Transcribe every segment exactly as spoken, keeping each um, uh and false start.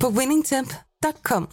på winningtemp punktum com.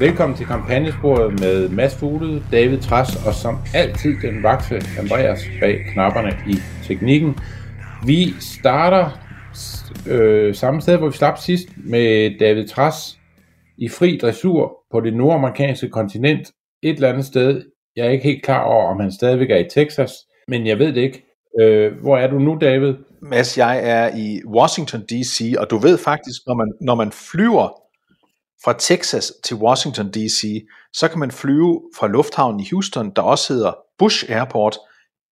Velkommen til kampagnesporet med Mads Fugle, David Tras og som altid den vakse Andreas bag knapperne i teknikken. Vi starter øh, samme sted, hvor vi slap sidst med David Tras i fri dressur på det nordamerikanske kontinent. Et eller andet sted. Jeg er ikke helt klar over, om han stadigvæk er i Texas, men jeg ved det ikke. Øh, hvor er du nu, David? Mads, jeg er i Washington D C, og du ved faktisk, når man, når man flyver fra Texas til Washington D C, så kan man flyve fra lufthavnen i Houston, der også hedder Bush Airport,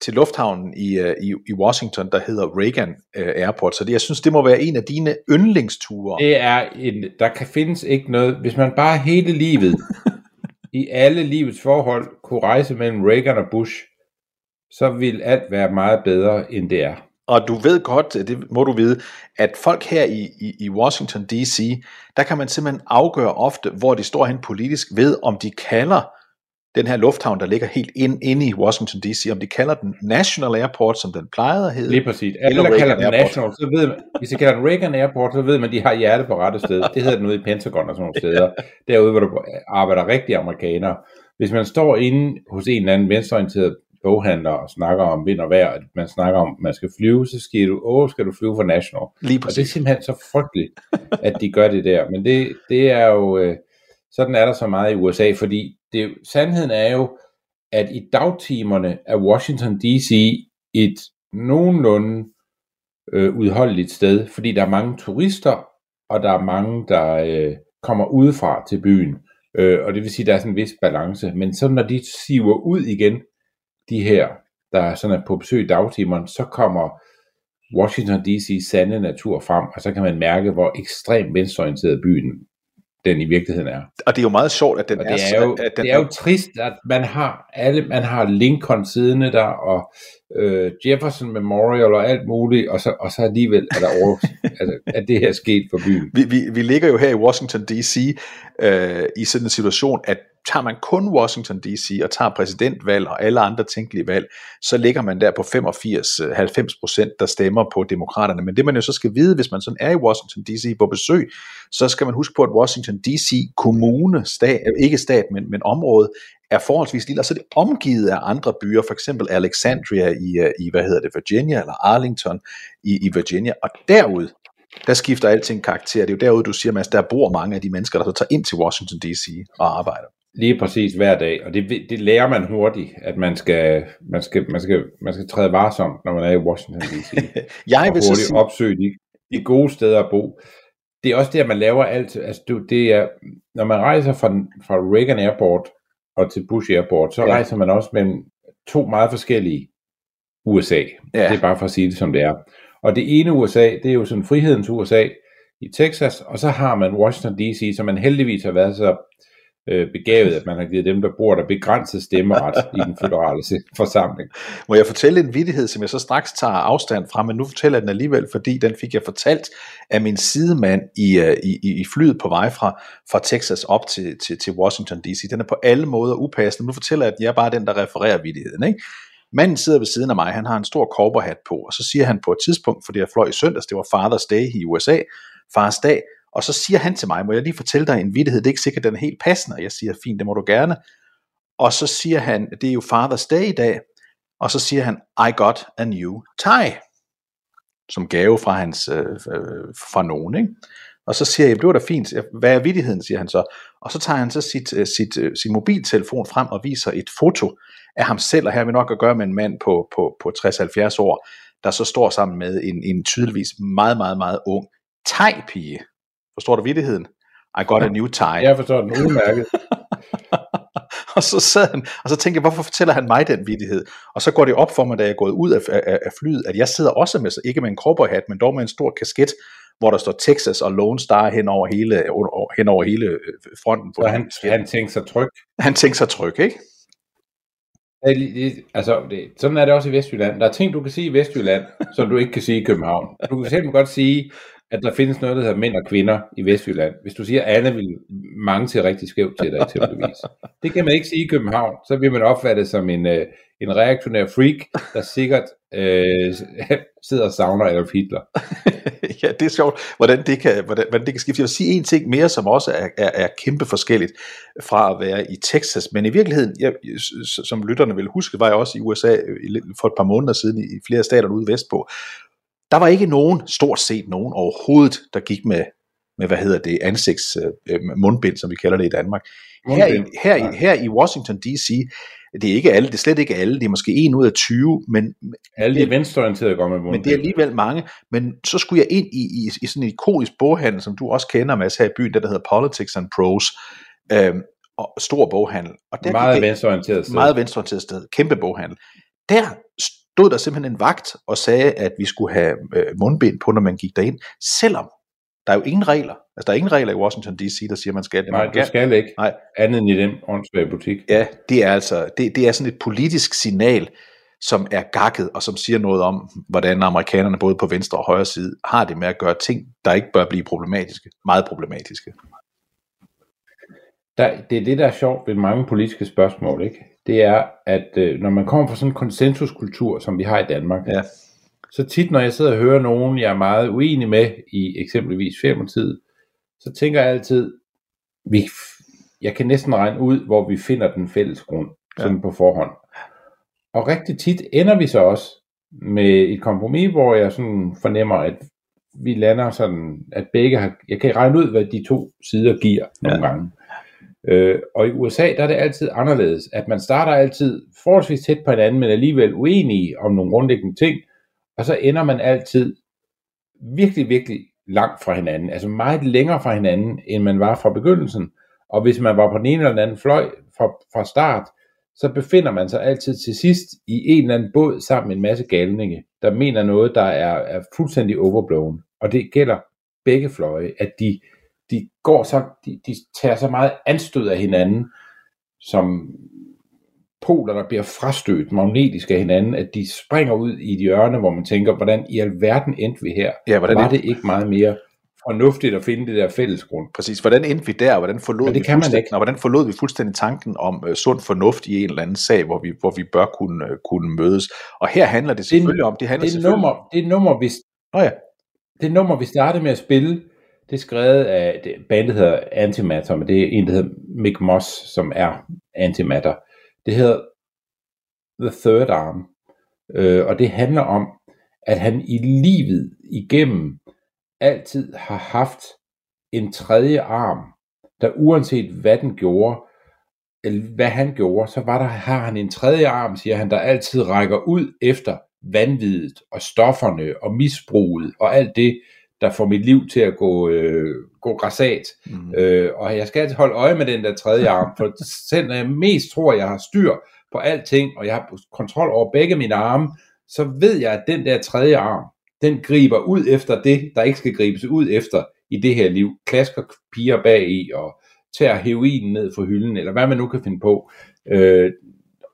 til lufthavnen i, i, i Washington, der hedder Reagan Airport. Så det, jeg synes, det må være en af dine yndlingsture. Det er en, der kan findes ikke noget, hvis man bare hele livet, i alle livets forhold, kunne rejse mellem Reagan og Bush, så vil alt være meget bedre, end det er. Og du ved godt, det må du vide, at folk her i, i, i Washington D C, der kan man simpelthen afgøre ofte, hvor de står hen politisk ved, om de kalder den her lufthavn, der ligger helt ind, inde i Washington D C, om de kalder den National Airport, som den plejede at hedde. Lige præcis. Alle, der kalder den National, så ved man, hvis de kalder den Reagan Airport, så ved man, at de har hjertet på rette sted. Det hedder den ude i Pentagon og sådan nogle steder. Derude, hvor du arbejder rigtige amerikanere. Hvis man står inde hos en eller anden venstreorienteret boghandler og snakker om vind og vejr, at man snakker om, at man skal flyve, så skal du, åh, skal du flyve for National. Lige præcis. Og det er simpelthen så frygteligt, at de gør det der. Men det, det er jo, sådan er der så meget i U S A, fordi det, sandheden er jo, at i dagtimerne er Washington D C et nogenlunde øh, udholdeligt sted, fordi der er mange turister, og der er mange, der øh, kommer udefra til byen. Øh, og det vil sige, at der er sådan en vis balance. Men så når de siver ud igen, de her, der er sådan på besøg i dagtimerne, så kommer Washington D C's sande natur frem, og så kan man mærke, hvor ekstremt venstreorienteret byen den i virkeligheden er. Og det er jo meget sjovt, at den og er... Det er jo, at den det er jo er... trist, at man har alle, man har Lincoln siddende der, og øh, Jefferson Memorial og alt muligt, og så, og så alligevel er der over, altså, at det her er sket for byen. Vi, vi, vi ligger jo her i Washington D C øh, i sådan en situation, at tager man kun Washington D C og tager præsidentvalg og alle andre tænkelige valg, så ligger man der på femogfirs til halvfems procent, der stemmer på demokraterne. Men det man jo så skal vide, hvis man sådan er i Washington D C på besøg, så skal man huske på, at Washington D C kommune, stat, ikke stat, men, men område, er forholdsvis lille, og så er det omgivet af andre byer, for eksempel Alexandria i, i hvad hedder det, Virginia, eller Arlington i, i Virginia, og derud, der skifter alting karakter. Det er jo derude, du siger, Mads, der bor mange af de mennesker, der så tager ind til Washington D C og arbejder. Lige præcis hver dag, og det, det lærer man hurtigt, at man skal, man skal, man skal, man skal træde varsomt, når man er i Washington D C. Jeg vil hurtigt sige... opsøge de, de gode steder at bo. Det er også det, at man laver alt. Altså, det er, når man rejser fra, fra Reagan Airport og til Bush Airport, så ja. Rejser man også mellem to meget forskellige U S A. Ja. Det er bare for at sige det, som det er. Og det ene U S A, det er jo sådan frihedens U S A i Texas, og så har man Washington D C, som man heldigvis har været så begavet, at man har givet dem, der bor der, begrænset stemmeret i den føderale forsamling. Må jeg fortælle en vittighed, som jeg så straks tager afstand fra, men nu fortæller jeg den alligevel, fordi den fik jeg fortalt af min sidemand i, i, i flyet på vej fra, fra Texas op til, til, til Washington D C. Den er på alle måder upassende. Nu fortæller jeg, at jeg er bare den, der refererer vittigheden, ikke? Manden sidder ved siden af mig, han har en stor cowboyhat på, og så siger han på et tidspunkt, fordi jeg fløj i søndags, det var Father's Day i U S A, fars dag, og så siger han til mig, må jeg lige fortælle dig en vittighed, det er ikke sikkert, den er helt passende. Og jeg siger, fint, det må du gerne. Og så siger han, det er jo Father's Day i dag. Og så siger han, I got a new tie. Som gave fra, hans, øh, fra nogen. Ikke? Og så siger jeg, det var da fint. Hvad er vittigheden, siger han så. Og så tager han så sit, øh, sit, øh, sin mobiltelefon frem og viser et foto af ham selv. Og her har vi nok at gøre med en mand på, på, på tres til halvfjerds år, der så står sammen med en, en tydeligvis meget, meget, meget ung thai-pige. Forstår du vittigheden? I got a new tie. Jeg forstår den udmærket. Og så sad han, og så tænkte jeg, hvorfor fortæller han mig den vittighed? Og så går det op for mig, da jeg er gået ud af, af, af flyet, at jeg sidder også med, ikke med en cowboyhat, men dog med en stor kasket, hvor der står Texas og Lone Star hen over hele, hen over hele fronten. På så han, han tænkte sig tryg. Han tænkte sig tryg, ikke? Altså, det, sådan er det også i Vestjylland. Der er ting, du kan sige i Vestjylland, som du ikke kan sige i København. Du kan simpelthen godt sige, at der findes noget, der hedder mænd og kvinder i Vestjylland. Hvis du siger, at Anna vil mange til rigtig skævt til dig, eksempelvis. Det kan man ikke sige i København. Så bliver man opfattet som en, øh, en reaktionær freak, der sikkert øh, sidder og savner Adolf Hitler. Ja, det er sjovt, hvordan det kan, hvordan, hvordan det kan skifte. Jeg vil sige en ting mere, som også er, er, er kæmpe forskelligt fra at være i Texas. Men i virkeligheden, jeg, som lytterne vil huske, var jeg også i U S A for et par måneder siden i flere stater ude vestpå. Der var ikke nogen, stort set nogen overhovedet, der gik med, med hvad hedder det, ansigts øh, mundbind, som vi kalder det i Danmark. Her i, her, i, her i Washington D C, det er ikke alle, det er slet ikke alle, det er måske en ud af tyve, men alle de venstreorienterede går med mundbind. Men det er alligevel mange, men så skulle jeg ind i, i, i sådan en ikonisk boghandel, som du også kender, Mads, her i byen, der, der hedder Politics and Prose, øhm, og stor boghandel. Og der meget venstreorienteret sted. Meget venstreorienteret sted, kæmpe boghandel. Der stod der simpelthen en vagt og sagde, at vi skulle have øh, mundbind på, når man gik derind, selvom der er jo ingen regler. Altså, der er ingen regler i Washington D C, der siger, man skal. Nej, du skal ikke. Nej. Andet end i den åndssvage butik. Ja, det er altså, det, det er sådan et politisk signal, som er gakket, og som siger noget om, hvordan amerikanerne, både på venstre og højre side, har det med at gøre ting, der ikke bør blive problematiske. Meget problematiske. Der, det er det, der er sjovt ved mange politiske spørgsmål, ikke? Det er, at øh, når man kommer fra sådan en konsensuskultur, som vi har i Danmark, ja. Så tit, når jeg sidder og hører nogen, jeg er meget uenig med, i eksempelvis Femmertid, så tænker jeg altid, vi, jeg kan næsten regne ud, hvor vi finder den fælles grund, sådan ja. På forhånd. Og rigtig tit ender vi så også med et kompromis, hvor jeg sådan fornemmer, at vi lander sådan, at begge har, jeg kan regne ud, hvad de to sider giver nogle ja. Gange. Øh, og i U S A, der er det altid anderledes, at man starter altid forholdsvis tæt på hinanden, men alligevel uenige om nogle grundlæggende ting, og så ender man altid virkelig, virkelig langt fra hinanden, altså meget længere fra hinanden, end man var fra begyndelsen. Og hvis man var på den ene eller den anden fløj fra, fra start, så befinder man sig altid til sidst i en eller anden båd sammen med en masse galninge, der mener noget, der er, er fuldstændig overblown. Og det gælder begge fløje, at de, de, går så, de, de tager så meget anstød af hinanden, som poler, der bliver frastødt magnetisk af hinanden, at de springer ud i et hjørne, hvor man tænker, hvordan i alverden endte vi her? Ja, hvordan var det ikke meget mere fornuftigt at finde det der fællesgrund? Præcis, hvordan endte vi der, hvordan forlod, vi fuldstændig, og hvordan forlod vi fuldstændig tanken om uh, sund fornuft i en eller anden sag, hvor vi, hvor vi bør kunne, uh, kunne mødes? Og her handler det selvfølgelig det, om, det handler det selvfølgelig nummer, om... Det nummer, vi, oh ja. det nummer, vi startede med at spille, det er skrevet af, det, bandet hedder Antimatter, men det er en, der hedder Mick Moss, som er Antimatter. Det hedder The Third Arm, øh, og det handler om, at han i livet igennem altid har haft en tredje arm, der uanset hvad den gjorde, hvad han gjorde, så var der, har han en tredje arm, siger han, der altid rækker ud efter vanvittet og stofferne og misbruget og alt det, der får mit liv til at gå, øh, gå grassat. Mm. Øh, og jeg skal altid holde øje med den der tredje arm, for selv når jeg mest tror, jeg har styr på alting, og jeg har kontrol over begge mine arme, så ved jeg, at den der tredje arm, den griber ud efter det, der ikke skal gribes ud efter i det her liv. Klasker piger bag i og tager heroinen ned fra hylden, eller hvad man nu kan finde på. Øh,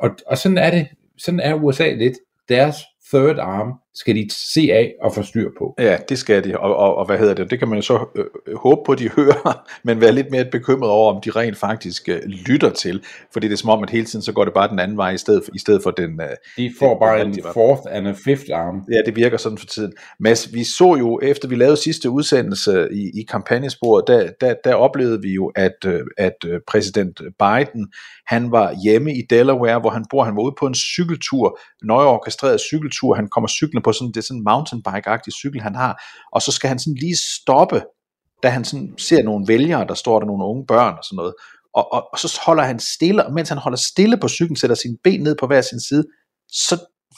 og, og sådan er det. Sådan er U S A lidt. Deres third arm skal de se af og få styr på. Ja, det skal de, og, og, og hvad hedder det? Det kan man jo så øh, håbe på, de hører, men være lidt mere bekymret over, om de rent faktisk øh, lytter til, fordi det er som om, at hele tiden så går det bare den anden vej, i stedet for, i stedet for den... Øh, de får den, bare den, en fourth and a fifth arm. Ja, det virker sådan for tiden. Mads, vi så jo, efter vi lavede sidste udsendelse i, i kampagnesporet, der, der, der oplevede vi jo, at, at præsident Biden, han var hjemme i Delaware, hvor han bor, han var ude på en cykeltur, nøje orkestreret cykeltur, han kommer cyklen på sådan, det er sådan en mountainbike-agtig cykel, han har, og så skal han sådan lige stoppe, da han sådan ser nogle vælgere, der står der nogle unge børn og sådan noget, og, og, og så holder han stille, og mens han holder stille på cyklen, sætter sine ben ned på hver sin side, så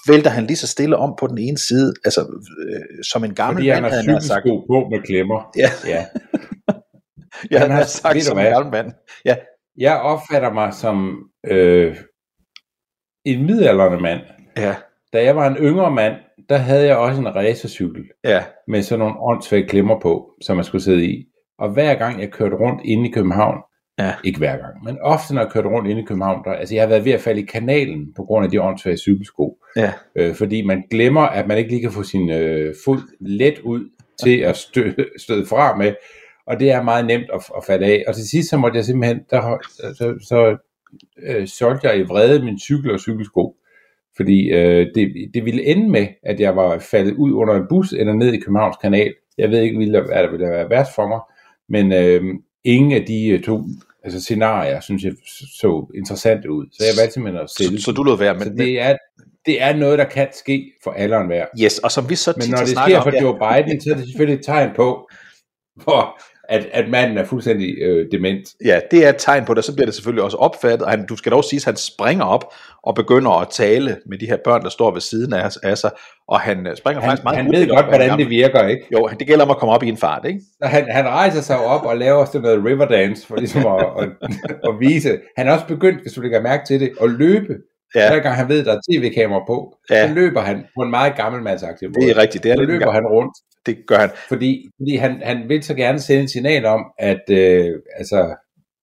vælter han lige så stille om på den ene side, altså øh, som en gammel mand, havde han sagt. Fordi han har cykelsko på med klemmer. Ja, ja. ja han, han har sagt som en gammel mand. Ja. Jeg opfatter mig som øh, en midaldrende mand. Ja. Da jeg var en yngre mand, der havde jeg også en racercykel, ja, med sådan nogle åndssvage klemmer på, som man skulle sidde i. Og hver gang jeg kørte rundt inde i København, ja, ikke hver gang, men ofte når jeg kørte rundt inde i København, der, altså jeg har været ved at falde i kanalen på grund af de åndssvage cykelsko, ja, øh, fordi man glemmer, at man ikke lige kan få sin øh, fod let ud til at stø, støde fra med, og det er meget nemt at, at falde af. Og til sidst så måtte jeg simpelthen, der, så, så øh, solgte jeg i vrede min cykel og cykelsko. Fordi øh, det, det ville ende med, at jeg var faldet ud under en bus eller ned i Københavns Kanal. Jeg ved ikke, hvad der ville være værst for mig, men øh, ingen af de to altså scenarier, synes jeg, så interessant ud. Så jeg valgte simpelthen at sælge. Så, så du lod være, men... Så det er, det er noget, der kan ske for alderen hver. Yes, og som vi så tit snakker om... Men når det sker for Joe Biden, så er det selvfølgelig et tegn på, hvor... At, at manden er fuldstændig øh, dement. Ja, det er et tegn på det, så bliver det selvfølgelig også opfattet. Han, du skal dog sige, at han springer op og begynder at tale med de her børn, der står ved siden af, af sig, og han springer han, faktisk meget han ud. Han ved godt, hvordan det virker, ikke? Jo, det gælder om at komme op i en fart, ikke? Han, han rejser sig op og laver sådan noget riverdance, for ligesom at, at, at vise. Han er også begyndt, hvis du lægger mærke til det, at løbe. Ja. Hver gang han ved, at der er tv-kamera på, ja, så løber han på en meget gammelmandsaktiv måde. Det er rigtigt. Det er så løber han rundt. Det gør han. Fordi, fordi han, han vil så gerne sende en signal om, at øh, altså,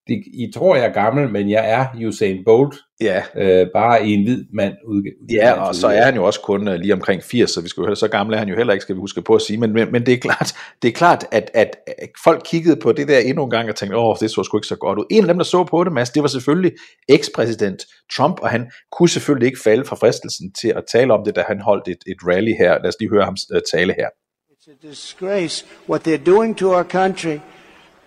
det, I tror, jeg er gammel, men jeg er Usain Bolt. Ja. Øh, bare i en hvid mand udgivet. Ja, og så er han jo også kun lige omkring firs, så vi skal jo høre, så gammel er han jo heller ikke, skal vi huske på at sige. Men, men, men det er klart, det er klart at, at, at folk kiggede på det der endnu en gang og tænkte, åh, det så sgu ikke så godt ud. En af dem, der så på det, Mads, det var selvfølgelig ekspræsident Trump, og han kunne selvfølgelig ikke falde fra fristelsen til at tale om det, da han holdt et, et rally her. Lad os lige høre ham tale her. It's a disgrace what they're doing to our country,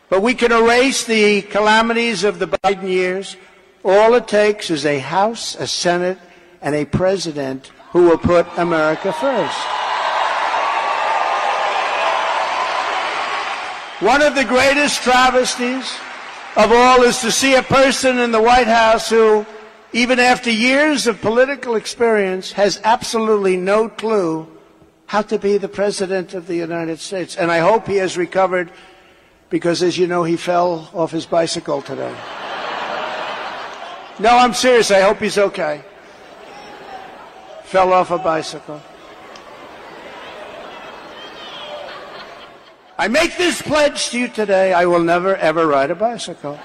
but we can erase the calamities of the Biden years. All it takes is a House, a Senate, and a president who will put America first. One of the greatest travesties of all is to see a person in the White House who, even after years of political experience, has absolutely no clue how to be the president of the United States. And I hope he has recovered because, as you know, he fell off his bicycle today. No, I'm serious. I hope he's okay. Fell off a bicycle. I make this pledge to you today. I will never, ever ride a bicycle.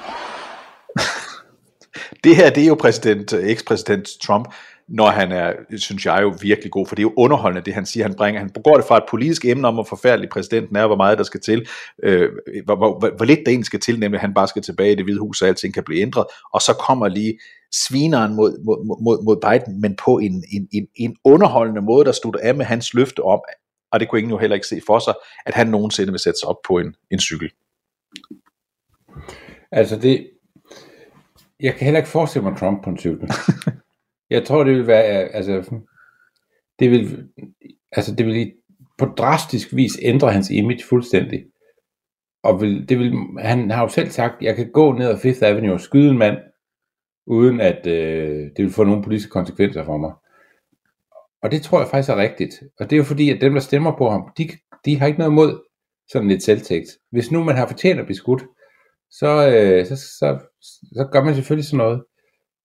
Det her, det er jo præsident, ekspræsident Trump, når han er, synes jeg jo virkelig god, for det er jo underholdende, det han siger, han bringer. Han går det fra et politisk emne om, hvor forfærdelig præsidenten er, hvor meget der skal til, øh, hvor, hvor, hvor lidt der egentlig skal til, nemlig at han bare skal tilbage i Det Hvide Hus, så alting kan blive ændret, og så kommer lige svineren mod, mod, mod, mod Biden, men på en, en, en, en underholdende måde, der slutter af med hans løfte om, og det kunne ingen jo heller ikke se for sig, at han nogensinde vil sætte sig op på en, en cykel. Altså det, jeg kan heller ikke forestille mig Trump på en cykel. Jeg tror, det vil være, altså, det vil, altså, det vil på drastisk vis ændre hans image fuldstændig. Og vil, det vil, han har jo selv sagt, jeg kan gå ned ad Fifth Avenue og skyde en mand, uden at øh, det vil få nogle politiske konsekvenser for mig. Og det tror jeg faktisk er rigtigt. Og det er jo fordi, at dem, der stemmer på ham, de, de har ikke noget imod sådan et selvtægt. Hvis nu man har fortjent at blive skudt, så, øh, så, så, så gør man selvfølgelig sådan noget.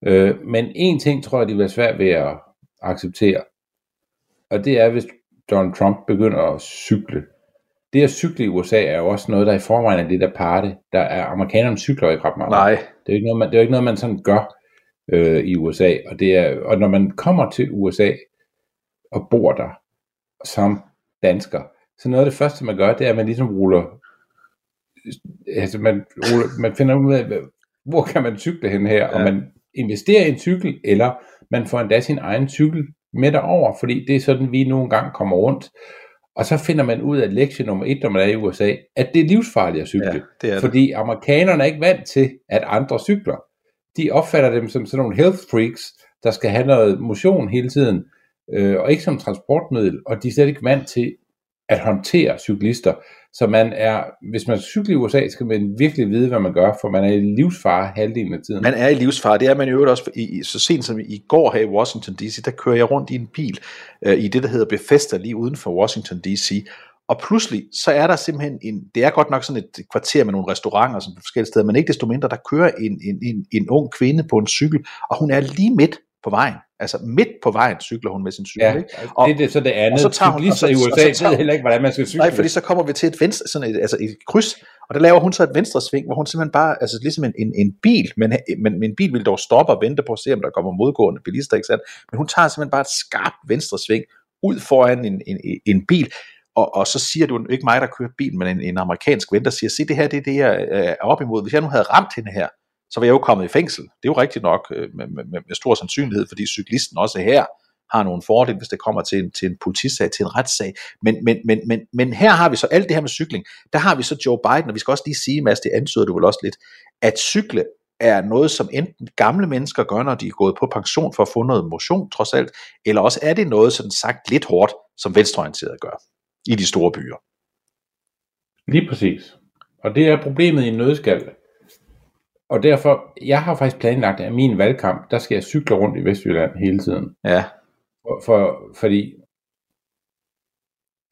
Øh, men en ting tror jeg, de vil være svært ved at acceptere. Og det er, hvis Donald Trump begynder at cykle. Det at cykle i U S A er jo også noget, der i forvejen er det der parte. Der er amerikanerne cykler ikke ret meget. Nej. Det er jo ikke noget, man, det er jo ikke noget, man sådan gør øh, i U S A. Og, det er, og når man kommer til U S A og bor der som dansker, så noget af det første, man gør, det er, at man ligesom ruller, altså man, ruller, man finder ud af, hvor kan man cykle hen her, ja. Og man investerer i en cykel, eller man får endda sin egen cykel med derover, fordi det er sådan, vi nogle gange kommer rundt. Og så finder man ud af lektie nummer et, når man er i U S A, at det er livsfarligt at cykle. Ja, det er det. Fordi amerikanerne er ikke vant til, at andre cykler. De opfatter dem som sådan nogle health freaks, der skal have noget motion hele tiden, øh, og ikke som transportmiddel, og de er slet ikke vant til at håndtere cyklister. Så man er, hvis man cykler i U S A, skal man virkelig vide, hvad man gør, for man er i livsfare halvdelen af tiden. Man er i livsfare, det er man i øvrigt også, i, så sent som i går her i Washington D C, der kører jeg rundt i en bil, øh, i det der hedder Bethesda, lige uden for Washington D C, og pludselig, så er der simpelthen en, det er godt nok sådan et kvarter med nogle restauranter, sådan forskellige steder, men ikke desto mindre, der kører en, en, en, en ung kvinde på en cykel, og hun er lige midt på vejen. Altså midt på vejen cykler hun med sin cykel. Ja, og det er så det andet. Og så tager hun, cyklister i U S A så tager, heller ikke, hvordan man skal cykle. Nej, fordi så kommer vi til et venstre, sådan et, altså et kryds, og der laver hun så et venstresving, hvor hun simpelthen bare, altså ligesom en, en, en bil, men, men, men en bil vil dog stoppe og vente på at se, om der kommer modgående bilister, ikke sandt? Men hun tager simpelthen bare et skarpt venstresving ud foran en, en, en bil, og, og så siger du, ikke mig, der kører bilen, men en, en amerikansk ven, der siger, se det her, det er det, jeg er op imod. Hvis jeg nu havde ramt hende her, så var jeg jo kommet i fængsel. Det er jo rigtigt nok med, med, med stor sandsynlighed, fordi cyklisten også her har nogle fordele, hvis det kommer til en, til en politisag, til en retssag. Men, men, men, men, men her har vi så alt det her med cykling. Der har vi så Joe Biden, og vi skal også lige sige, Mads, det antyder du vel også lidt, at cykle er noget, som enten gamle mennesker gør, når de er gået på pension for at få noget motion, trods alt, eller også er det noget, sådan sagt lidt hårdt, som venstreorienterede gør i de store byer. Lige præcis. Og det er problemet i en nødskal. Og derfor, jeg har faktisk planlagt, at min valgkamp, der skal jeg cykle rundt i Vestjylland hele tiden. Ja. For, for, fordi,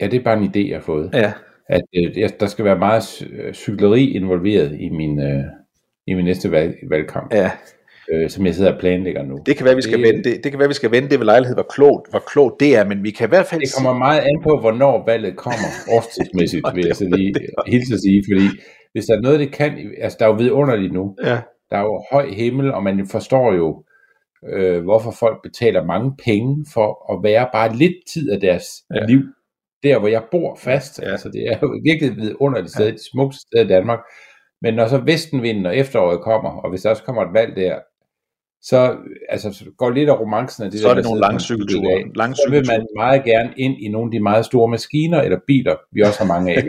ja, det er bare en idé, jeg har fået. Ja. At øh, der skal være meget cykleri involveret i min, øh, i min næste valg, valgkamp. Ja. Øh, som jeg sidder og planlægger nu. Det kan være, vi skal vende det, det, kan være, vi skal vende det ved lejlighed, hvor klogt, hvor klogt det er, men vi kan i hvert fald... Det kommer meget an på, hvornår valget kommer, årstidsmæssigt, vil jeg så lige hilse at sige, fordi... Hvis der er noget, det kan... Altså, der er jo vidunderligt nu. Ja. Der er jo høj himmel, og man forstår jo, øh, hvorfor folk betaler mange penge for at være bare lidt tid af deres ja. liv. Der, hvor jeg bor fast. Ja. Altså, det er jo virkelig vidunderligt sted. Ja. Det smukt sted i Danmark. Men når så vestenvinden og efteråret kommer, og hvis der også kommer et valg der, så, altså, så går lidt af romancen af det så der... Så er det nogle lange cykelture. Lang så vil man meget gerne ind i nogle af de meget store maskiner eller biler, vi også har mange af.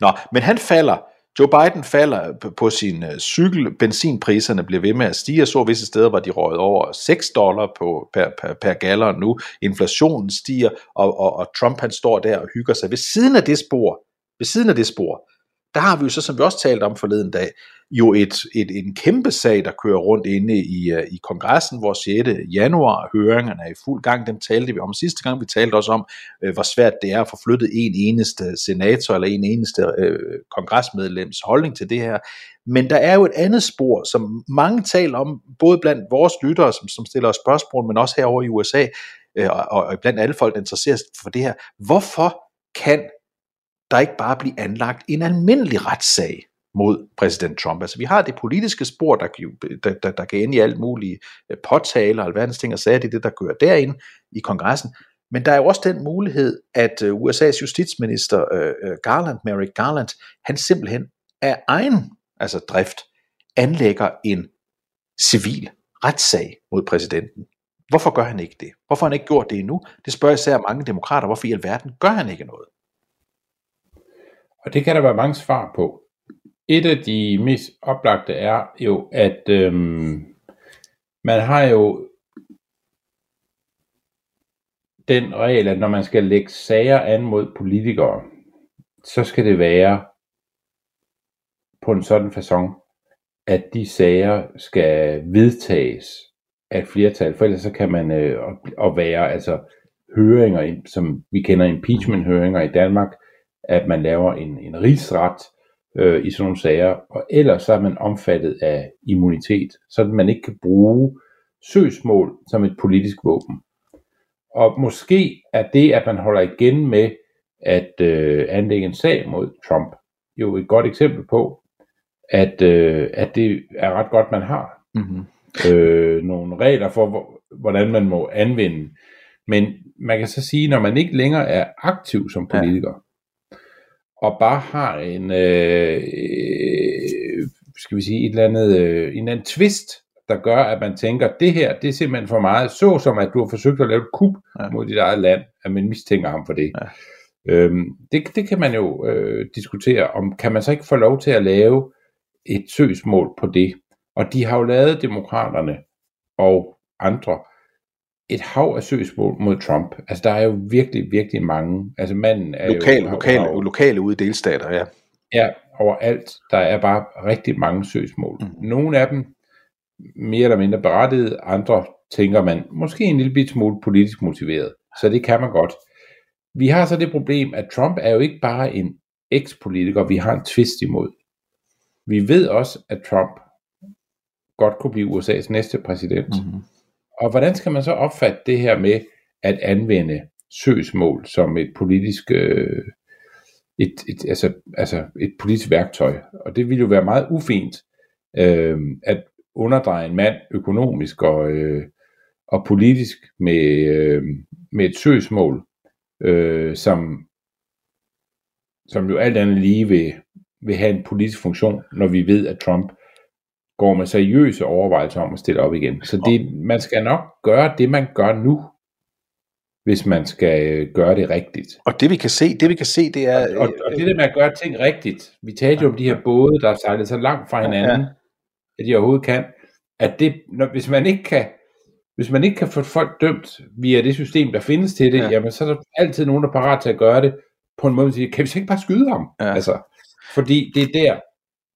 Nå, men han falder... Joe Biden falder på sin cykel, benzinpriserne bliver ved med at stige, så visse steder var de røget over seks dollar på, per, per, per gallon nu, inflationen stiger, og, og, og Trump han står der og hygger sig. Ved siden af det spor, ved siden af det spor, der har vi jo så, som vi også talte om forleden dag, jo et, et, en kæmpe sag, der kører rundt inde i, i kongressen, hvor sjette januar høringerne er i fuld gang, dem talte vi om sidste gang, vi talte også om, øh, hvor svært det er at få flyttet en eneste senator eller en eneste øh, kongresmedlems holdning til det her. Men der er jo et andet spor, som mange taler om, både blandt vores lyttere, som, som stiller os spørgsmål, men også herover i U S A, øh, og, og blandt alle folk, der interesserer sig for det her. Hvorfor kan der ikke bare blive anlagt en almindelig retssag mod præsident Trump? Altså vi har det politiske spor, der, der, der, der kan ende i alt mulige påtaler og alverdens ting og sager, det er det, der kører derinde i kongressen. Men der er jo også den mulighed, at U S A's justitsminister øh, Garland, Merrick Garland, han simpelthen af egen altså drift anlægger en civil retssag mod præsidenten. Hvorfor gør han ikke det? Hvorfor har han ikke gjort det endnu? Det spørger især mange demokrater. Hvorfor i alverden gør han ikke noget? Og det kan der være mange svar på. Et af de mest oplagte er jo, at øhm, man har jo den regel, at når man skal lægge sager an mod politikere, så skal det være på en sådan façon, at de sager skal vedtages af et flertal, for ellers så kan man øh, og være altså høringer, som vi kender impeachment-høringer i Danmark, at man laver en, en rigsret øh, i sådan nogle sager, og ellers så er man omfattet af immunitet, så man ikke kan bruge søgsmål som et politisk våben. Og måske er det, at man holder igen med at øh, anlægge en sag mod Trump, jo et godt eksempel på, at, øh, at det er ret godt, man har mm-hmm. øh, nogle regler for, hvordan man må anvende. Men man kan så sige, når man ikke længere er aktiv som politiker, ja. og bare har en, øh, skal vi sige, et eller andet, øh, en eller anden twist, der gør, at man tænker, det her, det er simpelthen for meget, så som at du har forsøgt at lave et kup ja. mod dit eget land, at man mistænker ham for det. Ja. Øhm, det, det kan man jo øh, diskutere om, kan man så ikke få lov til at lave et søgsmål på det, og de har jo lavet, demokraterne og andre, et hav af søgsmål mod Trump. Altså der er jo virkelig, virkelig mange, altså manden er lokal, jo lokale, hav, lokale ude i delstater, ja. Ja, overalt, der er bare rigtig mange søgsmål. Mm. Nogle af dem mere eller mindre berettigede, andre tænker man, måske en lille bit smule politisk motiveret, så det kan man godt. Vi har så det problem, at Trump er jo ikke bare en eks-politiker, vi har en twist imod. Vi ved også, at Trump godt kunne blive U S A's næste præsident. Mm-hmm. Og hvordan skal man så opfatte det her med at anvende søgsmål som et politisk, øh, et, et, altså, altså et politisk værktøj? Og det ville jo være meget ufint øh, at underdreje en mand økonomisk og, øh, og politisk med, øh, med et søgsmål. Øh, som, som jo alt andet lige vil, vil have en politisk funktion, når vi ved, at Trump går med seriøse overvejelser om at stille op igen. Så det, man skal nok gøre det, man gør nu, hvis man skal gøre det rigtigt. Og det vi kan se, det vi kan se, det er... Og, og det der med at gøre ting rigtigt, vi talte jo om de her både, der er sejlet så langt fra hinanden, ja. at de overhovedet kan, at det, når, hvis man ikke kan... Hvis man ikke kan få folk dømt via det system, der findes til det, ja. jamen så er der altid nogen, der er parat til at gøre det på en måde, man siger, kan vi så ikke bare skyde ham? Ja. Altså, fordi det er der,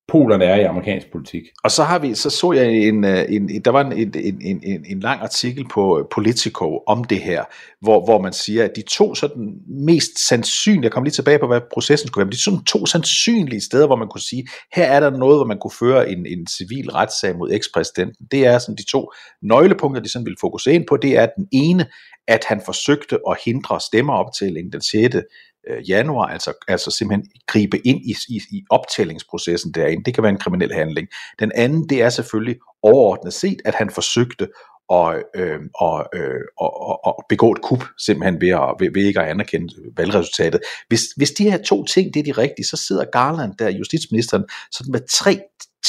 polerne er i amerikansk politik. Og så har vi, så, så jeg en, en der var en, en, en, en lang artikel på Politico om det her, hvor, hvor man siger, at de to sådan mest sandsynlige, jeg kom lige tilbage på, hvad processen skulle være, men de sådan to sandsynlige steder, hvor man kunne sige, her er der noget, hvor man kunne føre en, en civil retssag mod ekspræsidenten. Det er sådan de to nøglepunkter, de sådan ville fokusere ind på. Det er den ene, at han forsøgte at hindre stemmeoptællingen den sjette januar, altså, altså simpelthen gribe ind i, i, i optællingsprocessen derinde. Det kan være en kriminel handling. Den anden, det er selvfølgelig overordnet set, at han forsøgte at, øh, og, øh, og, og begå et kup, simpelthen ved, at, ved, ved ikke at anerkende valgresultatet. Hvis, hvis de her to ting, det er de rigtige, så sidder Garland der, justitsministeren, sådan med tre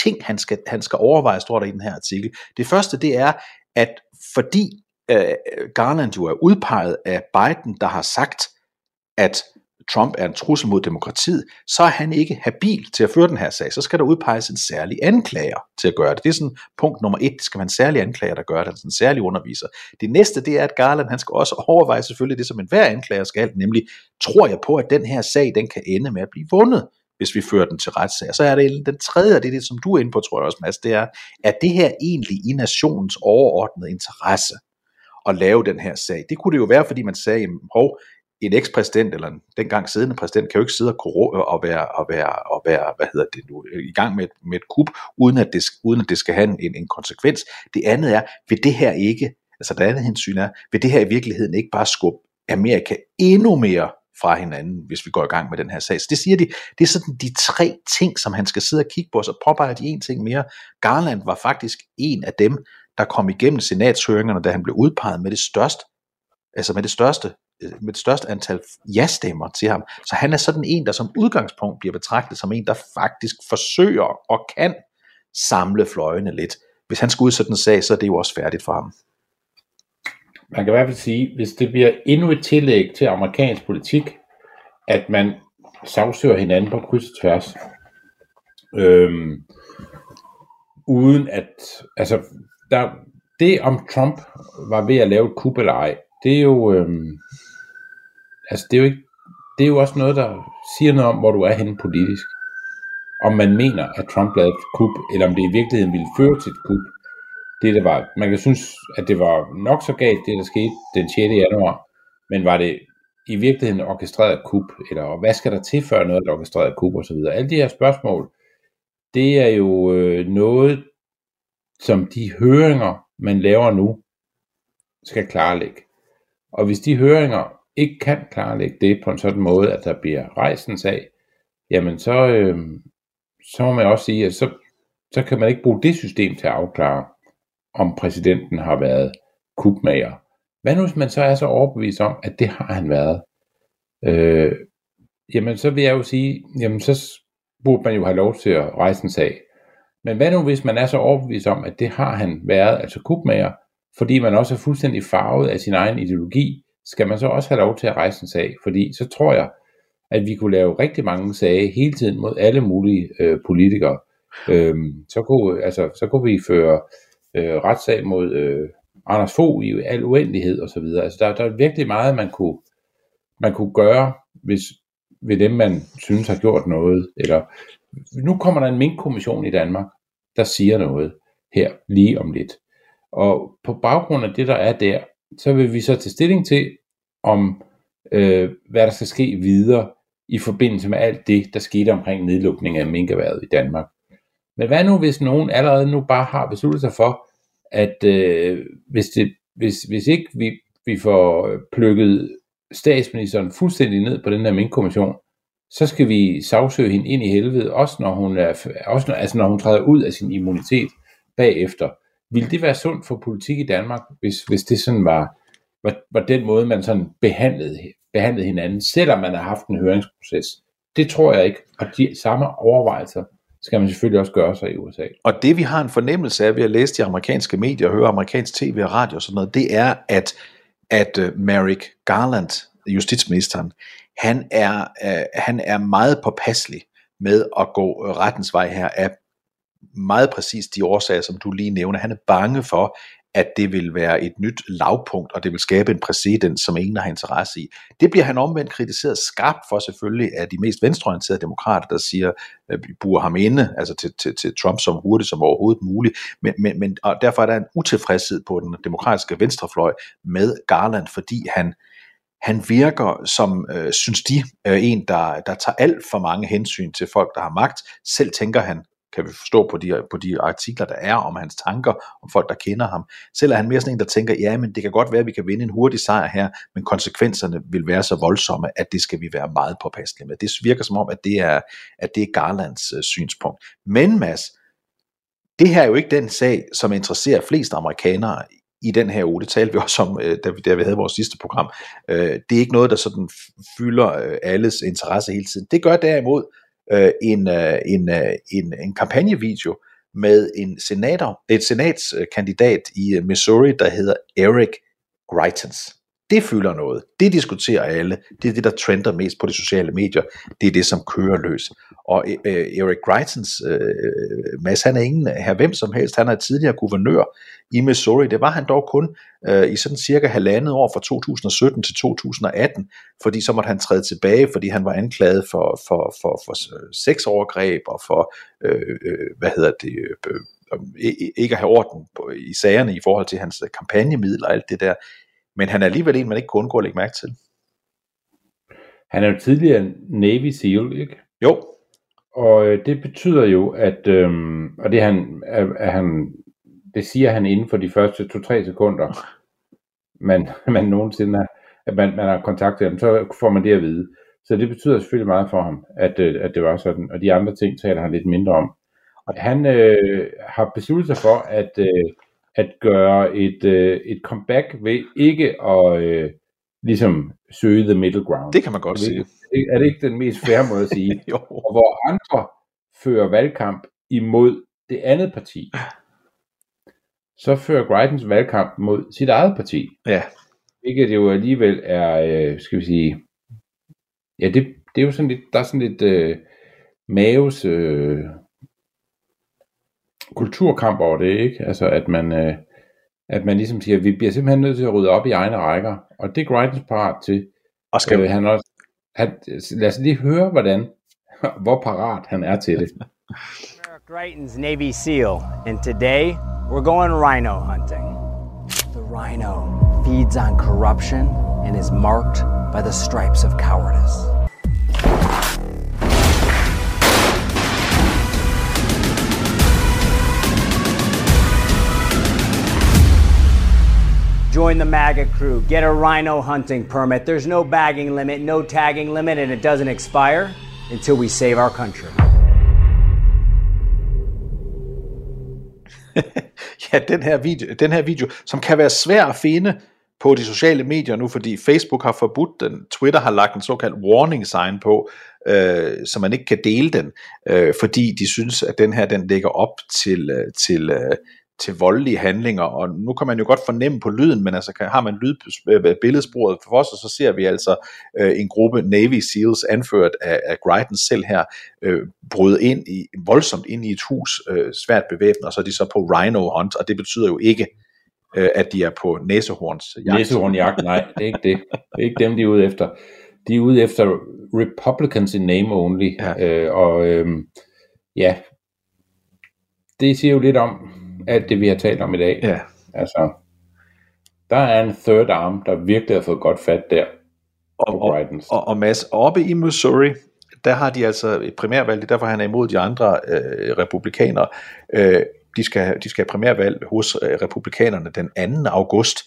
ting, han skal, han skal overveje, står der i den her artikel. Det første, det er, at fordi øh, Garland jo er udpeget af Biden, der har sagt, at Trump er en trussel mod demokratiet, så er han ikke habil til at føre den her sag. Så skal der udpeges en særlig anklager til at gøre det. Det er sådan punkt nummer et, det skal være en særlig anklager, der gør det, altså en særlig underviser. Det næste, det er, at Garland, han skal også overveje selvfølgelig det, som enhver anklager skal, nemlig, tror jeg på, at den her sag, den kan ende med at blive vundet, hvis vi fører den til retssag. Så er det den tredje, og det er det, som du er inde på, tror jeg også, Mads, det er, at det her egentlig i nationens overordnede interesse at lave den her sag. Det kunne det jo være, fordi man sagde, hov, en ekspræsident eller en dengang siddende præsident kan jo ikke sidde og, og, være, og, være, og være, hvad hedder det nu, i gang med et, med et kup, uden at det, uden at det skal have en, en konsekvens. Det andet er, vil det her ikke, altså det andet hensyn er, vil det her i virkeligheden ikke bare skubbe Amerika endnu mere fra hinanden, hvis vi går i gang med den her sag. Så det siger de, det er sådan de tre ting, som han skal sidde og kigge på, og så påpeger de en ting mere. Garland var faktisk en af dem, der kom igennem senatshøringerne, da han blev udpeget med det største, altså med det største med det største antal ja-stemmer til ham. Så han er sådan en, der som udgangspunkt bliver betragtet som en, der faktisk forsøger og kan samle fløjene lidt. Hvis han skal ud sådan en sag, så er det jo også færdigt for ham. Man kan i hvert fald sige, hvis det bliver endnu et tillæg til amerikansk politik, at man sagsøger hinanden på kryds og tværs, øhm, uden at, altså, der, det om Trump var ved at lave et kup eller ej, det er jo, øhm, altså det er jo ikke, det er jo også noget, der siger noget om, hvor du er henne politisk. om man mener, at Trump lavede et kup, eller om det i virkeligheden ville føre til et kup. Det, det var. Man kan synes, at det var nok så galt, det der skete den sjette januar, men var det i virkeligheden orkestreret kup, eller hvad skal der til, før noget er orkestreret kup, og så videre. Alle de her spørgsmål, det er jo øh, noget, som de høringer, man laver nu, skal klarlægge. Og hvis de høringer ikke kan klarlægge det på en sådan måde, at der bliver rejst en sag, jamen så, øh, så må man også sige, at så, så kan man ikke bruge det system til at afklare, om præsidenten har været kupmager. Hvad nu hvis man så er så overbevist om, at det har han været? Øh, jamen så vil jeg jo sige, jamen så burde man jo have lov til at rejse en sag. Men hvad nu hvis man er så overbevist om, at det har han været, altså kupmager, fordi man også er fuldstændig farvet af sin egen ideologi, skal man så også have lov til at rejse en sag? Fordi så tror jeg, at vi kunne lave rigtig mange sager hele tiden mod alle mulige øh, politikere. Øh, så, kunne, altså, så kunne vi føre øh, retssag mod øh, Anders Fogh i al uendelighed osv. Altså, der, der er virkelig meget, man kunne, man kunne gøre, hvis ved dem, man synes har gjort noget. Eller, nu kommer der en minkkommission i Danmark, der siger noget her lige om lidt. Og på baggrund af det, der er der, så vil vi så tage stilling til, om øh, hvad der skal ske videre i forbindelse med alt det, der skete omkring nedlukningen af minkerværet i Danmark. Men hvad nu, hvis nogen allerede nu bare har besluttet sig for, at øh, hvis, det, hvis, hvis ikke vi, vi får plukket statsministeren fuldstændig ned på den her minkkommission, så skal vi sagsøge hende ind i helvede, også når hun, er, også når, altså når hun træder ud af sin immunitet bagefter. Vil det være sundt for politik i Danmark, hvis, hvis det sådan var, var, var den måde, man sådan behandlede, behandlede hinanden, selvom man har haft en høringsproces? Det tror jeg ikke, og de samme overvejelser skal man selvfølgelig også gøre sig i U S A. Og det vi har en fornemmelse af ved at læse de amerikanske medier og høre amerikansk tv og radio og sådan noget, det er, at, at Merrick Garland, justitsministeren, han er, han er meget påpasselig med at gå rettens vej her af meget præcis de årsager, som du lige nævner. Han er bange for, at det vil være et nyt lavpunkt, og det vil skabe en præcedens, som ingen har interesse i. Det bliver han omvendt kritiseret skarpt for selvfølgelig af de mest venstreorienterede demokrater, der siger, at vi burer ham inde, altså til, til, til Trump som hurtigt som overhovedet muligt. Men, men, men, og derfor er der en utilfredshed på den demokratiske venstrefløj med Garland, fordi han Han virker som, øh, synes de, øh, en, der, der tager alt for mange hensyn til folk, der har magt. Selv tænker han, kan vi forstå på de, på de artikler, der er om hans tanker, om folk, der kender ham. Selv er han mere sådan en, der tænker, ja, men det kan godt være, at vi kan vinde en hurtig sejr her, men konsekvenserne vil være så voldsomme, at det skal vi være meget påpasselige med. Det virker som om, at det er, at det er Garlands øh, synspunkt. Men Mads, det her er jo ikke den sag, som interesserer flest amerikanere i den her uge. Det talte vi også om, da vi, da vi havde vores sidste program. Det er ikke noget, der sådan fylder alles interesse hele tiden. Det gør derimod en, en, en, en kampagnevideo med en senator, et senatskandidat i Missouri, der hedder Eric Greitens. Det fylder noget. Det diskuterer alle. Det er det, der trender mest på de sociale medier. Det er det, som kører løs. Og øh, Eric Greitens, øh, Mads, han er ingen her hvem som helst. Han er tidligere guvernør i Missouri. Det var han dog kun øh, i sådan cirka halvandet år fra to tusind og sytten til to tusind og atten, fordi så måtte han træde tilbage, fordi han var anklaget for, for, for, for sexovergreb og for, øh, øh, hvad hedder det... Øh, ikke at have orden på, i sagerne i forhold til hans kampagnemidler og alt det der. Men han er alligevel en, man ikke kunne undgå at lægge mærke til. Han er jo tidligere Navy SEAL, ikke? Jo. Og øh, det betyder jo, at, øh, og det, han, at han, det siger han inden for de første to-tre sekunder, man, man nogensinde har, at man, man har kontakt til ham, så får man det at vide. Så det betyder selvfølgelig meget for ham, at, øh, at det var sådan. Og de andre ting taler han lidt mindre om. Og han øh, har besluttet sig for, at... Øh, at gøre et, øh, et comeback ved ikke at øh, ligesom søge the middle ground. Det kan man godt sige. Er det ikke den mest fair måde at sige? Og hvor andre fører valgkamp imod det andet parti, så fører Greitens valgkamp mod sit eget parti. Ja. Hvilket jo alligevel er, øh, skal vi sige, ja, det, det er jo sådan lidt, der er sådan lidt øh, maves... Øh, kulturkamp over det, ikke? Altså, at man, øh, at man ligesom siger, at vi bliver simpelthen nødt til at rydde op i egne rækker, og det er Greitens parat til. Og skal øh, han også, han, lad os lige høre, hvordan hvor parat han er til det. Merrick Greitens, Navy SEAL, and today we're going rhino hunting. The rhino feeds on corruption and is marked by the stripes of cowardice. Join the MAGA crew. Get a rhino hunting permit. There's no bagging limit, no tagging limit, and it doesn't expire until we save our country. Ja, den her video, den her video, som kan være svær at finde på de sociale medier nu, fordi Facebook har forbudt den, Twitter har lagt en såkaldt warning sign på, øh, så man ikke kan dele den, øh, fordi de synes, at den her, den lægger op til øh, til øh, til voldelige handlinger, og nu kan man jo godt fornemme på lyden, men altså har man lyd billedsporet for os, og så ser vi altså øh, en gruppe Navy SEALs anført af, af Greitens selv her, øh, bryde ind i, voldsomt ind i et hus, øh, svært bevæbnet, og så er de så på rhino hunt, og det betyder jo ikke, øh, at de er på næsehornsjagt. Næsehornsjagt, nej, det er ikke det. Det er ikke dem, de er ude efter. De er ude efter Republicans in name only, ja. Øh, og øh, ja, det siger jo lidt om alt det, vi har talt om i dag. Ja. Altså, der er en third arm, der virkelig har fået godt fat der. Og, og, og, og Mads, oppe i Missouri, der har de altså et primærvalg, derfor han er imod de andre øh, republikanere. Øh, de, skal, de skal have primærvalg hos øh, republikanerne den anden august.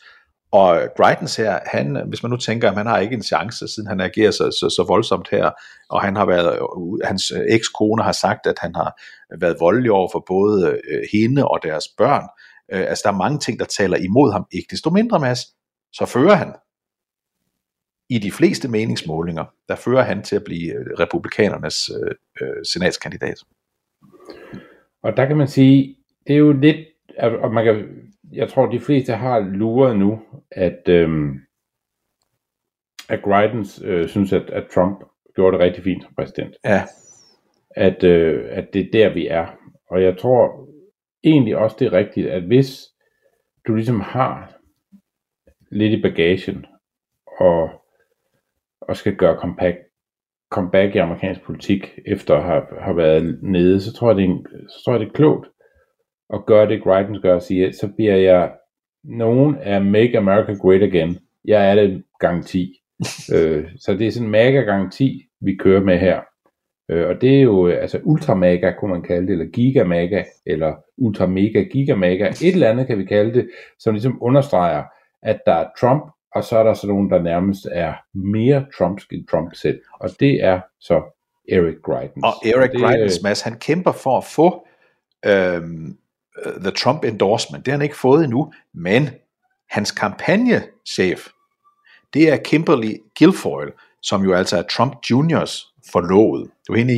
Og Greitens her, han, hvis man nu tænker, at han har ikke en chance, siden han agerer så, så, så voldsomt her, og han har været, hans ekskone har sagt, at han har været voldelig over for både hende og deres børn. Altså, der er mange ting, der taler imod ham. Ikke desto mindre, Mads, så fører han. I de fleste meningsmålinger, der fører han til at blive republikanernes øh, senatskandidat. Og der kan man sige, det er jo lidt, og man kan... Jeg tror, de fleste har luret nu, at, øhm, at Greitens øh, synes, at, at Trump gjorde det rigtig fint som præsident. Ja. At, øh, at det er der, vi er. Og jeg tror egentlig også, det er rigtigt, at hvis du ligesom har lidt i bagagen, og, og skal gøre comeback, comeback i amerikansk politik, efter at have, have været nede, så tror jeg, det er, så tror jeg, det er klogt og gør det, Greitens gør, og siger, så bliver jeg nogen af Make America Great Again. Jeg er det garanti. øh, så det er sådan en mega-garanti, vi kører med her. Øh, og det er jo, altså ultra-mega, kunne man kalde det, eller giga-mega, eller ultra-mega-giga-mega, et eller andet kan vi kalde det, som ligesom understreger, at der er Trump, og så er der sådan nogen, der nærmest er mere Trumpsk end Trump selv. Og det er så Eric Greitens. Og Eric og det, Greitens, Mads, han kæmper for at få... Øhm The Trump endorsement, det har han ikke fået endnu, men hans kampagnechef, det er Kimberly Guilfoyle, som jo altså er Trump juniors forlovede. Det var hende,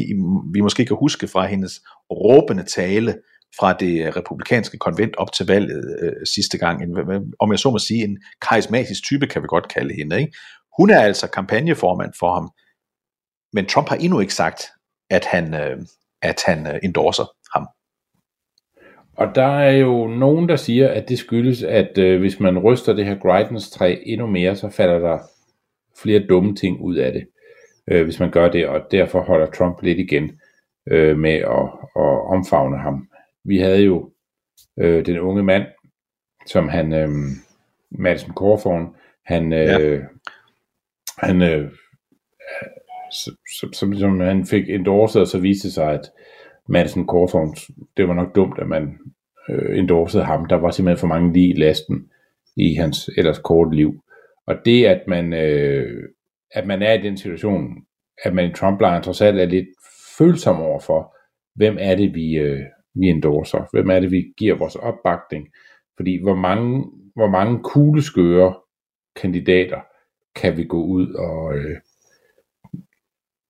vi måske kan huske fra hendes råbende tale fra det republikanske konvent op til valget øh, sidste gang. En, om jeg så må sige, en karismatisk type, kan vi godt kalde hende, ikke? Hun er altså kampagneformand for ham, men Trump har endnu ikke sagt, at han, øh, at han øh, endorser ham. Og der er jo nogen, der siger, at det skyldes, at øh, hvis man ryster det her Greitens træ endnu mere, så falder der flere dumme ting ud af det, øh, hvis man gør det, og derfor holder Trump lidt igen øh, med at, at omfavne ham. Vi havde jo øh, den unge mand, som han, øh, Mads Fugle, han, øh, ja. han, øh, som, som, som han fik endorset, og så viste sig, at Madsen Cawthorn, det var nok dumt, at man øh, endorsede ham. Der var simpelthen for mange lige i lasten i hans ellers korte liv. Og det, at man, øh, at man er i den situation, at man i Trump-lejren trods alt er lidt følsom overfor, hvem er det, vi, øh, vi endorser? Hvem er det, vi giver vores opbakning? Fordi hvor mange, hvor mange kugleskøre kandidater kan vi gå ud og... Øh,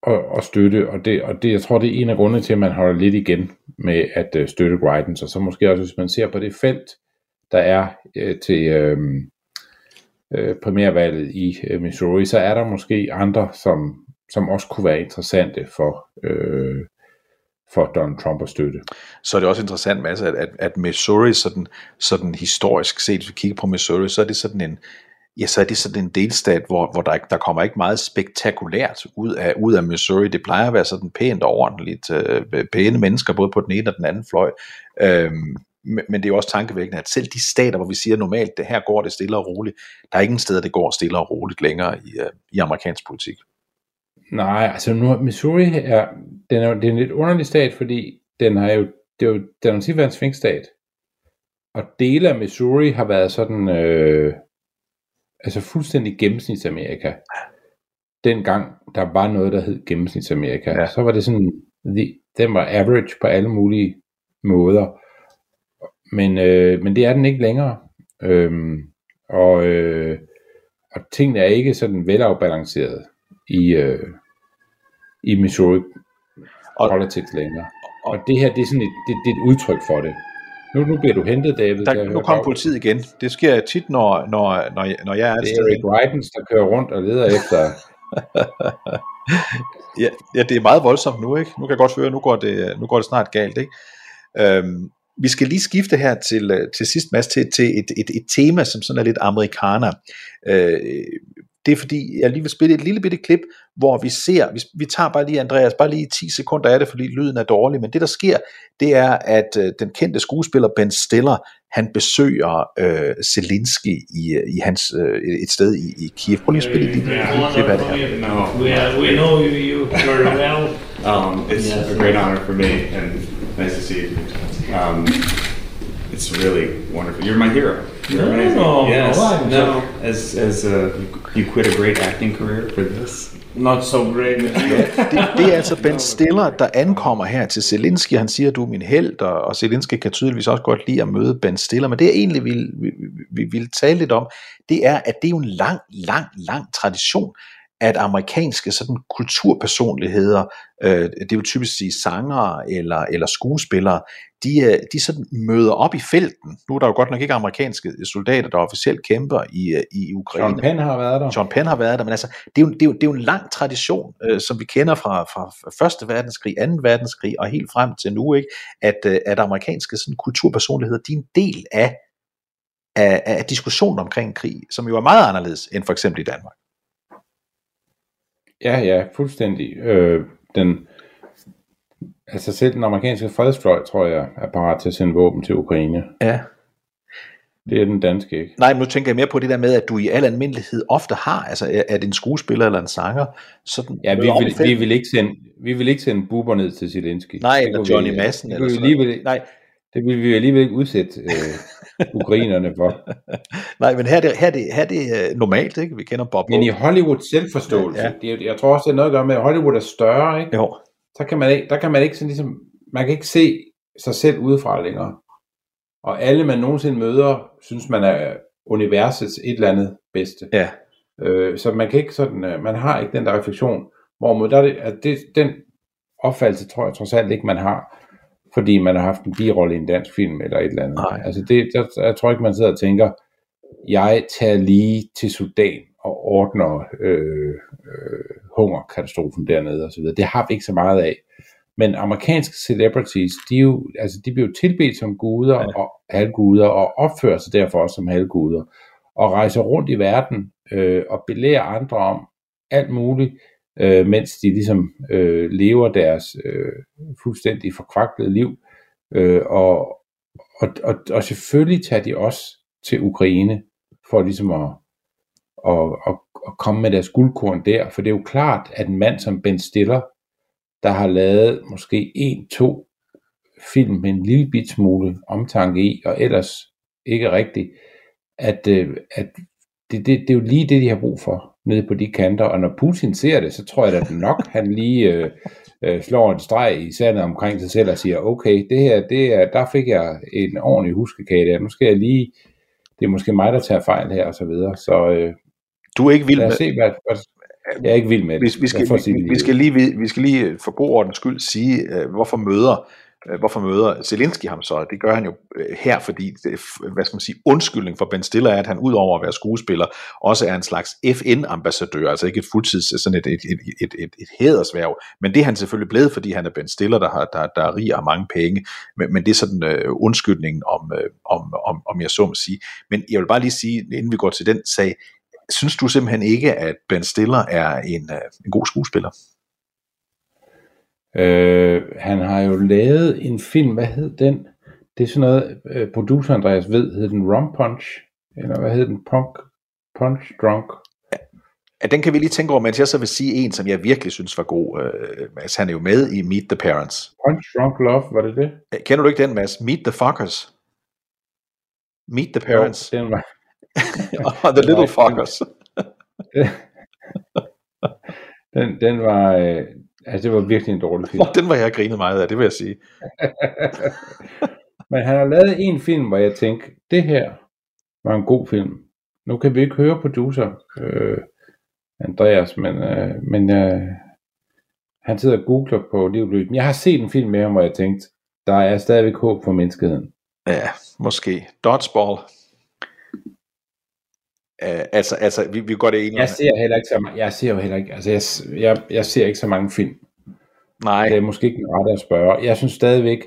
Og, og støtte, og det, og det, jeg tror, det er en af grundene til, at man holder lidt igen med at øh, støtte Greitens, og så måske også, hvis man ser på det felt, der er øh, til øh, øh, primærvalget i øh, Missouri, så er der måske andre, som, som også kunne være interessante for, øh, for Donald Trump at støtte. Så er det også interessant, Mads, at, at, at Missouri, sådan, sådan historisk set, hvis vi kigger på Missouri, så er det sådan en ja, så er det sådan en delstat, hvor, hvor der, der kommer ikke meget spektakulært ud af, ud af Missouri. Det plejer at være sådan pænt og ordentligt, øh, pæne mennesker, både på den ene og den anden fløj. Øhm, men det er jo også tankevækkende, at selv de stater, hvor vi siger normalt, det her går det stille og roligt, der er ingen steder, det går stille og roligt længere i, øh, i amerikansk politik. Nej, altså nu, Missouri er, den er, det er en lidt underlig stat, fordi den har jo, det er jo, den har tit været en svingstat. Og dele af Missouri har været sådan, øh, altså fuldstændig gennemsnitsamerika. Dengang der var noget, der hed gennemsnitsamerika, ja. Så var det sådan, de, den var average på alle mulige måder. Men, øh, men det er den ikke længere. Øhm, og, øh, og tingene er ikke sådan velafbalanceret i, øh, i Missouri politics længere. Og det her, det er sådan et, det, det er et udtryk for det. Nu, nu bliver du hentet, David. Der, nu kom politiet igen. Det sker tit, når, når, når, når jeg er... Det er Eric Greitens, der kører rundt og leder efter... ja, ja, det er meget voldsomt nu, ikke? Nu kan jeg godt høre, nu går det, nu går det snart galt, ikke? Øhm, vi skal lige skifte her til, til sidst, Mads, til, til et, et, et tema, som sådan er lidt amerikaner. Øh, det er fordi, jeg lige vil spille et lille bitte klip, hvor vi ser, vi, vi tager bare lige, Andreas, bare lige ti sekunder af det, fordi lyden er dårlig, men det der sker, det er, at øh, den kendte skuespiller Ben Stiller, han besøger øh, Zelensky i, i hans, øh, et sted i, i Kiev. Prøv lige at spille et lille klip af det her. We know you very well. Um, it's a great honor for me, and nice to see you. Um, it's really wonderful. You're my hero. No, no, yes. no, no. As as uh, you quit a great acting career for this. Not so great. det, det er altså Ben Stiller, der ankommer her til Zelensky. Han siger, du er min helt, og, og Zelensky kan tydeligvis også godt lide at møde Ben Stiller. Men det jeg egentlig vil vi, vi, vi tale lidt om, det er, at det er jo en lang, lang, lang tradition, at amerikanske sådan kulturpersonligheder, øh, det vil typisk sige sangere eller, eller skuespillere, de, de sådan møder op i felten. Nu er der jo godt nok ikke amerikanske soldater, der officielt kæmper i, i Ukraine. John Penn har været der. John Penn har været der, men altså, det er jo, det er jo, det er jo en lang tradition, øh, som vi kender fra, fra første verdenskrig, anden verdenskrig og helt frem til nu, ikke? At, at amerikanske sådan kulturpersonligheder, de er en del af, af, af diskussionen omkring krig, som jo er meget anderledes end for eksempel i Danmark. Ja, ja, fuldstændig. Øh, den, altså selv den amerikanske fredsfløj, tror jeg, er parat til at sende våben til Ukraine. Ja. Det er den danske, ikke? Nej, men nu tænker jeg mere på det der med, at du i al almindelighed ofte har, altså at en skuespiller eller en sanger, sådan... Ja, vi vil, vi vil ikke sende, vi vil ikke sende buber ned til Zelensky. Nej, det eller Johnny vi, Madsen det, eller sådan vi vil, nej. Det vil vi alligevel ikke udsætte... Øh, ukrainerne for. Nej, men her er det, her er det, her er det normalt, ikke? Vi kender Bob. Men i Hollywood selvforståelse, ja, ja. Det, jeg tror også, det er noget at gøre med, at Hollywood er større, ikke? Jo. Der kan man, der kan man ikke sådan ligesom, man kan ikke se sig selv udefra længere. Og alle, man nogensinde møder, synes man er universets et eller andet bedste. Ja. Øh, så man kan ikke sådan, man har ikke den der refleksion, hvorimod der er det, at det, den opfattelse, tror jeg trods alt ikke, man har, fordi man har haft en birolle i en dansk film eller et eller andet. Nej. Altså det, der, jeg tror ikke, man sidder og tænker, jeg tager lige til Sudan og ordner øh, øh, hungerkatastrofen dernede og så videre. Det har vi ikke så meget af. Men amerikanske celebrities, de, jo, altså de bliver jo tilbedt som guder, ja, og halvguder, og opfører sig derfor også som halvguder, og rejser rundt i verden øh, og belærer andre om alt muligt, Øh, mens de ligesom øh, lever deres øh, fuldstændig forkvaklede liv, øh, og, og, og, og selvfølgelig tager de også til Ukraine for ligesom at, at, at, at komme med deres guldkorn der, for det er jo klart, at en mand som Ben Stiller, der har lavet måske en, to film med en lille bit smule omtanke i, og ellers ikke rigtigt, at, at det, det, det er jo lige det, de har brug for nede på de kanter, og når Putin ser det, så tror jeg da nok, han lige øh, øh, slår en streg i sandet omkring sig selv og siger, okay, det her, det er, der fik jeg en ordentlig huskekage der, nu skal jeg lige, det er måske mig, der tager fejl her, og så videre, så øh, du er ikke vild med se, hvad, hvad, jeg er ikke vild med det. Vi, vi, skal, vi, vi, skal, lige, vi, vi skal lige for god ordens skyld sige, øh, hvorfor møder Hvorfor møder Zelensky ham så? Det gør han jo her, fordi hvad skal man sige, undskyldning for Ben Stiller er, at han udover at være skuespiller, også er en slags F N-ambassadør, altså ikke et fuldtids, sådan et, et, et, et, et, et hædershverv, men det er han selvfølgelig blevet, fordi han er Ben Stiller, der, har, der, der er rig og mange penge, men, men det er sådan øh, undskyldningen om, øh, om, om, om jeg så må sige. Men jeg vil bare lige sige, inden vi går til den sag, synes du simpelthen ikke, at Ben Stiller er en, en god skuespiller? Øh, han har jo lavet en film, hvad hed den? Det er sådan noget, producer Andreas ved, hed den Rum Punch? Eller hvad hed den? Punk, Punch Drunk? Ja, den kan vi lige tænke over, mens jeg så vil sige en, som jeg virkelig synes var god. Øh, Mads, han er jo med i Meet the Parents. Punch Drunk Love, var det det? Kender du ikke den, Mads? Meet the Fuckers. Meet the Parents. Jo, den var... og The Little Fuckers. den, den var... Øh... Altså, det var virkelig en dårlig film. Den var jeg grinet meget af, det vil jeg sige. Men han har lavet en film, hvor jeg tænkte, det her var en god film. Nu kan vi ikke høre producer øh, Andreas, men, øh, men øh, han sidder og googler på livløb. Men jeg har set en film med ham, hvor jeg tænkte, der er stadigvæk håb for menneskeheden. Ja, måske. Dodgeball. Uh, altså, altså, vi, vi går det ind. Jeg ser heller ikke så, jeg ser jo heller ikke, altså, jeg, jeg, jeg ser ikke så mange film. Nej. Det er måske ikke ret at spørge. Jeg synes stadigvæk,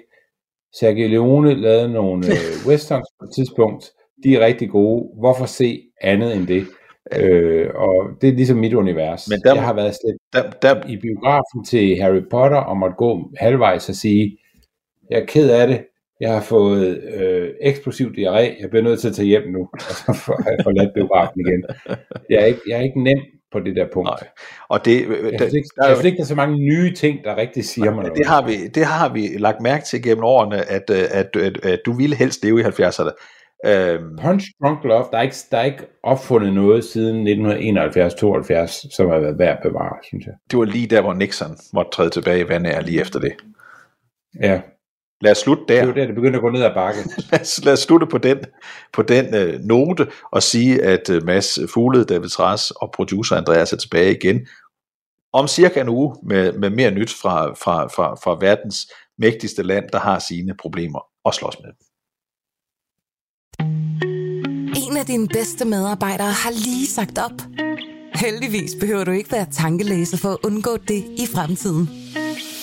Sergio Leone lavede nogle øh, westerns på et tidspunkt. De er rigtig gode. Hvorfor se andet end det? Øh, og det er ligesom mit univers. Men der, jeg har været slet der, der, i biografen til Harry Potter og måtte gå halvvejs og sige, jeg er ked af det. Jeg har fået øh, eksplosiv diarré. Jeg bliver nødt til at tage hjem nu, og så får jeg forladt biografen igen. Jeg er, ikke, jeg er ikke nem på det der punkt. Nej. Og det, jeg synes ikke, der, der, der, der er så mange nye ting, der rigtig siger mig noget. Det har vi, det har vi lagt mærke til gennem årene, at, at, at, at, at du ville helst leve i halvfjerdserne. Øhm. Punch Drunk Love, der er, ikke, der er ikke opfundet noget siden nitten enoghalvfjerds til tooghalvfjerds, som har været værd at bevare, synes jeg. Det var lige der, hvor Nixon måtte træde tilbage i vandet lige efter det. Ja. Lad os slutte der. Det er jo der, det begynder at gå ned ad bakke. lad, os, lad os slutte på den, på den øh, note og sige, at øh, Mads Fugle, David Tras og producer Andreas er tilbage igen om cirka en uge med, med mere nyt fra, fra, fra, fra verdens mægtigste land, der har sine problemer og slås med. En af dine bedste medarbejdere har lige sagt op. Heldigvis behøver du ikke være tankelæser for at undgå det i fremtiden.